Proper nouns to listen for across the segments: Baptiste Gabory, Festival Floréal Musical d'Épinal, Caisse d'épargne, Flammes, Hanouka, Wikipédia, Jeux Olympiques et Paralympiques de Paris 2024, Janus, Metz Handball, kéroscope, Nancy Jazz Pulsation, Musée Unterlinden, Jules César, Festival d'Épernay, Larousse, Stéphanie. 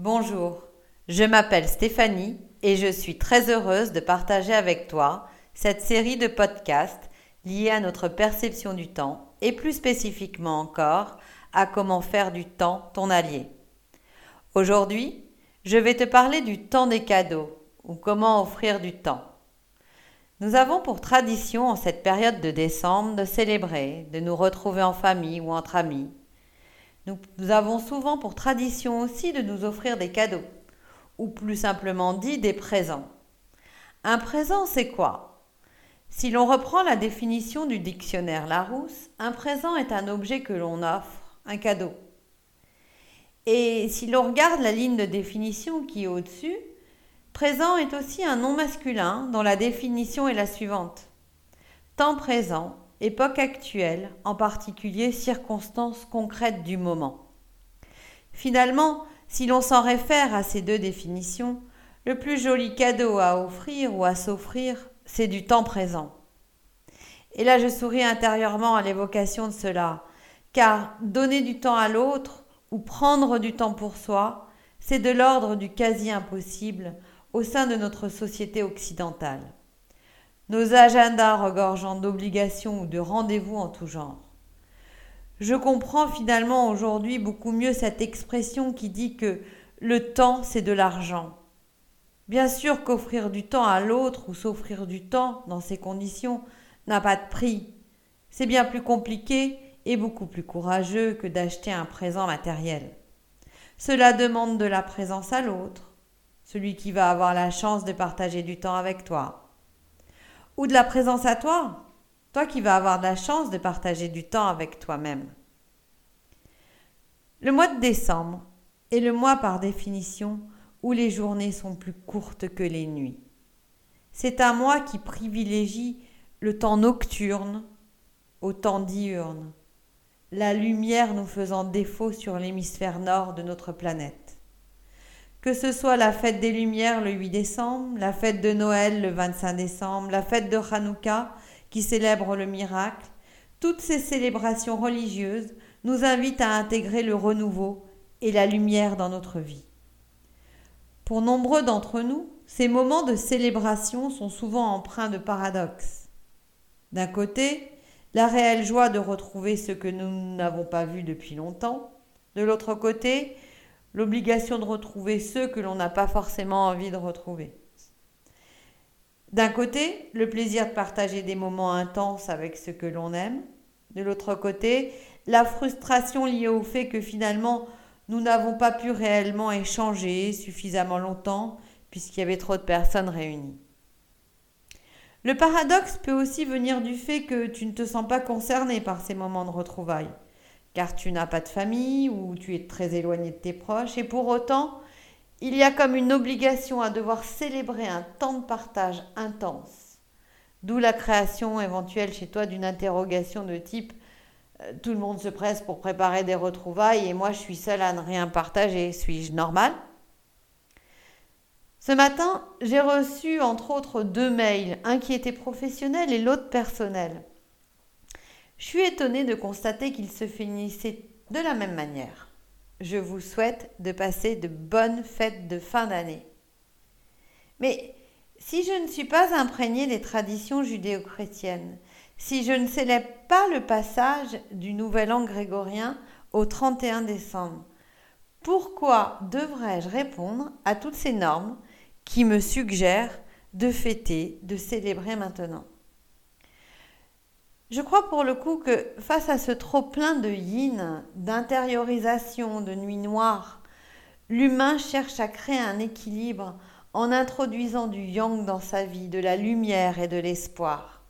Bonjour, je m'appelle Stéphanie et je suis très heureuse de partager avec toi cette série de podcasts liés à notre perception du temps et plus spécifiquement encore à comment faire du temps ton allié. Aujourd'hui, je vais te parler du temps des cadeaux ou comment offrir du temps. Nous avons pour tradition en cette période de décembre de célébrer, de nous retrouver en famille ou entre amis. Nous avons souvent pour tradition aussi de nous offrir des cadeaux, ou plus simplement dit des présents. Un présent, c'est quoi? Si l'on reprend la définition du dictionnaire Larousse, un présent est un objet que l'on offre, un cadeau. Et si l'on regarde la ligne de définition qui est au-dessus, présent est aussi un nom masculin dont la définition est la suivante. Temps présent. Époque actuelle, en particulier circonstances concrètes du moment. Finalement, si l'on s'en réfère à ces deux définitions, le plus joli cadeau à offrir ou à s'offrir, c'est du temps présent. Et là, je souris intérieurement à l'évocation de cela, car donner du temps à l'autre ou prendre du temps pour soi, c'est de l'ordre du quasi impossible au sein de notre société occidentale. Nos agendas regorgeant d'obligations ou de rendez-vous en tout genre. Je comprends finalement aujourd'hui beaucoup mieux cette expression qui dit que le temps, c'est de l'argent. Bien sûr qu'offrir du temps à l'autre ou s'offrir du temps dans ces conditions n'a pas de prix. C'est bien plus compliqué et beaucoup plus courageux que d'acheter un présent matériel. Cela demande de la présence à l'autre, celui qui va avoir la chance de partager du temps avec toi. Ou de la présence à toi, toi qui vas avoir de la chance de partager du temps avec toi-même. Le mois de décembre est le mois par définition où les journées sont plus courtes que les nuits. C'est un mois qui privilégie le temps nocturne au temps diurne, la lumière nous faisant défaut sur l'hémisphère nord de notre planète. Que ce soit la fête des Lumières le 8 décembre, la fête de Noël le 25 décembre, la fête de Hanouka qui célèbre le miracle, toutes ces célébrations religieuses nous invitent à intégrer le renouveau et la lumière dans notre vie. Pour nombreux d'entre nous, ces moments de célébration sont souvent empreints de paradoxes. D'un côté, la réelle joie de retrouver ce que nous n'avons pas vu depuis longtemps. De l'autre côté, l'obligation de retrouver ceux que l'on n'a pas forcément envie de retrouver. D'un côté, le plaisir de partager des moments intenses avec ceux que l'on aime. De l'autre côté, la frustration liée au fait que finalement, nous n'avons pas pu réellement échanger suffisamment longtemps puisqu'il y avait trop de personnes réunies. Le paradoxe peut aussi venir du fait que tu ne te sens pas concerné par ces moments de retrouvailles. Car tu n'as pas de famille ou tu es très éloigné de tes proches et pour autant, il y a comme une obligation à devoir célébrer un temps de partage intense. D'où la création éventuelle chez toi d'une interrogation de type « tout le monde se presse pour préparer des retrouvailles et moi je suis seule à ne rien partager, suis-je normale ?» Ce matin, j'ai reçu entre autres 2 mails, un qui était professionnel et l'autre personnel. Je suis étonnée de constater qu'ils se finissaient de la même manière. Je vous souhaite de passer de bonnes fêtes de fin d'année. Mais si je ne suis pas imprégnée des traditions judéo-chrétiennes, si je ne célèbre pas le passage du Nouvel An grégorien au 31 décembre, pourquoi devrais-je répondre à toutes ces normes qui me suggèrent de fêter, de célébrer maintenant ? Je crois pour le coup que face à ce trop-plein de yin, d'intériorisation, de nuit noire, l'humain cherche à créer un équilibre en introduisant du yang dans sa vie, de la lumière et de l'espoir.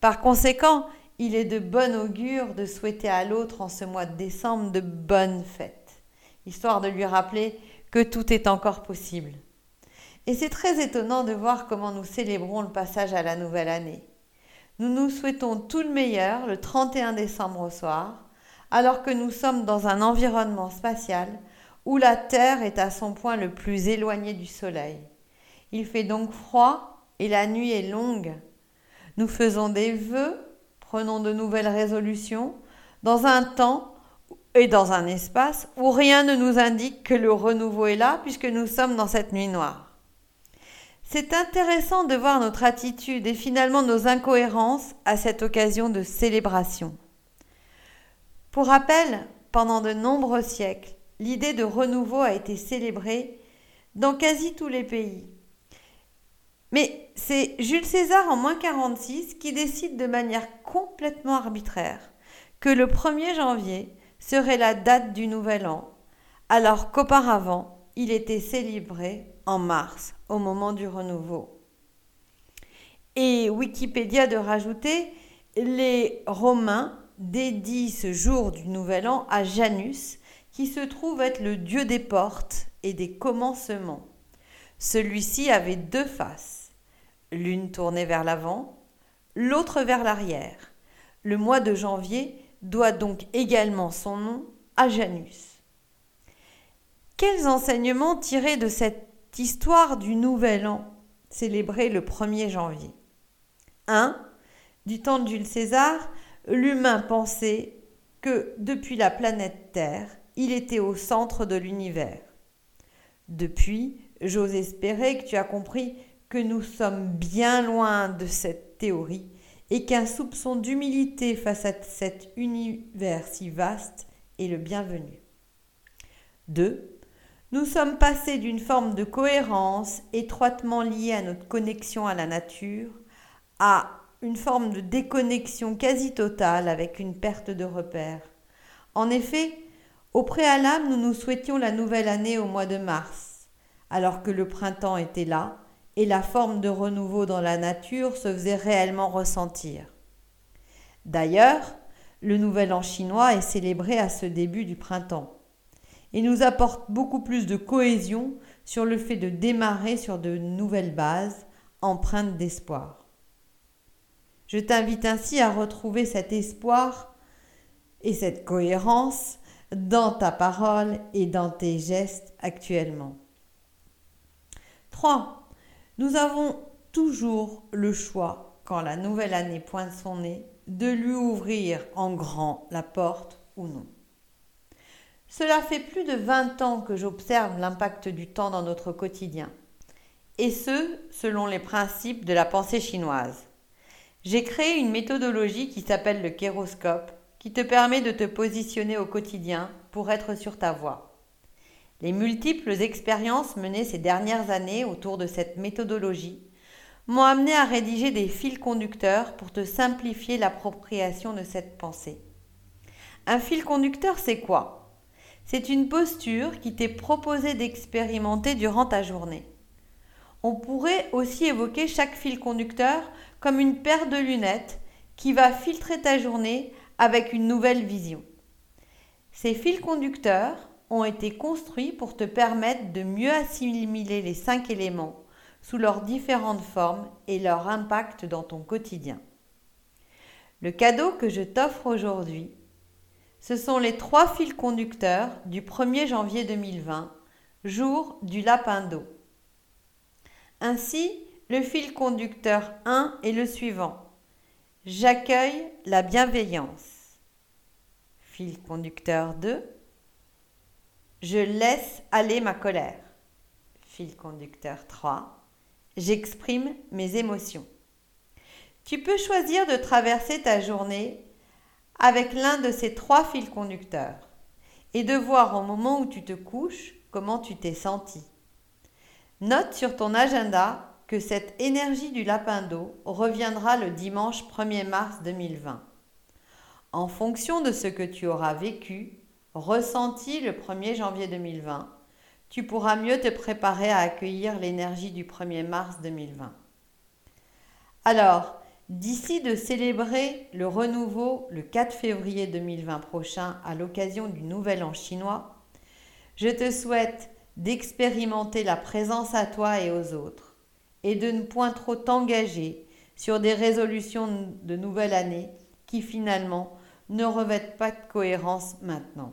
Par conséquent, il est de bon augure de souhaiter à l'autre en ce mois de décembre de bonnes fêtes, histoire de lui rappeler que tout est encore possible. Et c'est très étonnant de voir comment nous célébrons le passage à la nouvelle année. Nous nous souhaitons tout le meilleur le 31 décembre au soir, alors que nous sommes dans un environnement spatial où la Terre est à son point le plus éloigné du Soleil. Il fait donc froid et la nuit est longue. Nous faisons des vœux, prenons de nouvelles résolutions, dans un temps et dans un espace où rien ne nous indique que le renouveau est là puisque nous sommes dans cette nuit noire. C'est intéressant de voir notre attitude et finalement nos incohérences à cette occasion de célébration. Pour rappel, pendant de nombreux siècles, l'idée de renouveau a été célébrée dans quasi tous les pays. Mais c'est Jules César en moins 46 qui décide de manière complètement arbitraire que le 1er janvier serait la date du Nouvel An, alors qu'auparavant, il était célébré en mars, au moment du renouveau. Et Wikipédia de rajouter, les Romains dédient ce jour du Nouvel An à Janus, qui se trouve être le dieu des portes et des commencements. Celui-ci avait deux faces, l'une tournée vers l'avant, l'autre vers l'arrière. Le mois de janvier doit donc également son nom à Janus. Quels enseignements tirer de cette histoire du Nouvel An, célébré le 1er janvier ? 1. Du temps de Jules César, l'humain pensait que, depuis la planète Terre, il était au centre de l'univers. Depuis, j'ose espérer que tu as compris que nous sommes bien loin de cette théorie et qu'un soupçon d'humilité face à cet univers si vaste est le bienvenu. 2. Nous sommes passés d'une forme de cohérence étroitement liée à notre connexion à la nature à une forme de déconnexion quasi totale avec une perte de repères. En effet, au préalable, nous souhaitions la nouvelle année au mois de mars, alors que le printemps était là et la forme de renouveau dans la nature se faisait réellement ressentir. D'ailleurs, le Nouvel An chinois est célébré à ce début du printemps et nous apporte beaucoup plus de cohésion sur le fait de démarrer sur de nouvelles bases empreintes d'espoir. Je t'invite ainsi à retrouver cet espoir et cette cohérence dans ta parole et dans tes gestes actuellement. 3. Nous avons toujours le choix, quand la nouvelle année pointe son nez, de lui ouvrir en grand la porte ou non. Cela fait plus de 20 ans que j'observe l'impact du temps dans notre quotidien, et ce, selon les principes de la pensée chinoise. J'ai créé une méthodologie qui s'appelle le kéroscope, qui te permet de te positionner au quotidien pour être sur ta voie. Les multiples expériences menées ces dernières années autour de cette méthodologie m'ont amené à rédiger des fils conducteurs pour te simplifier l'appropriation de cette pensée. Un fil conducteur, c'est quoi ? C'est une posture qui t'est proposée d'expérimenter durant ta journée. On pourrait aussi évoquer chaque fil conducteur comme une paire de lunettes qui va filtrer ta journée avec une nouvelle vision. Ces fils conducteurs ont été construits pour te permettre de mieux assimiler les 5 éléments sous leurs différentes formes et leur impact dans ton quotidien. Le cadeau que je t'offre aujourd'hui, ce sont les 3 fils conducteurs du 1er janvier 2020, jour du lapin d'eau. Ainsi, le fil conducteur 1 est le suivant. J'accueille la bienveillance. Fil conducteur 2. Je laisse aller ma colère. Fil conducteur 3. J'exprime mes émotions. Tu peux choisir de traverser ta journée avec l'un de ces 3 fils conducteurs et de voir au moment où tu te couches comment tu t'es senti. Note sur ton agenda que cette énergie du lapin d'eau reviendra le dimanche 1er mars 2020. En fonction de ce que tu auras vécu, ressenti le 1er janvier 2020, tu pourras mieux te préparer à accueillir l'énergie du 1er mars 2020. Alors, d'ici de célébrer le renouveau le 4 février 2020 prochain à l'occasion du Nouvel An chinois, je te souhaite d'expérimenter la présence à toi et aux autres et de ne point trop t'engager sur des résolutions de nouvelle année qui finalement ne revêtent pas de cohérence maintenant.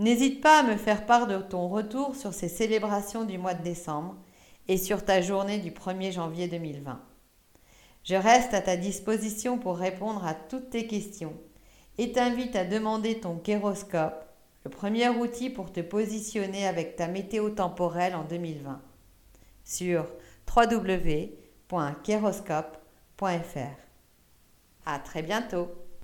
N'hésite pas à me faire part de ton retour sur ces célébrations du mois de décembre et sur ta journée du 1er janvier 2020. Je reste à ta disposition pour répondre à toutes tes questions et t'invite à demander ton kéroscope, le premier outil pour te positionner avec ta météo temporelle en 2020, sur www.kéroscope.fr. À très bientôt.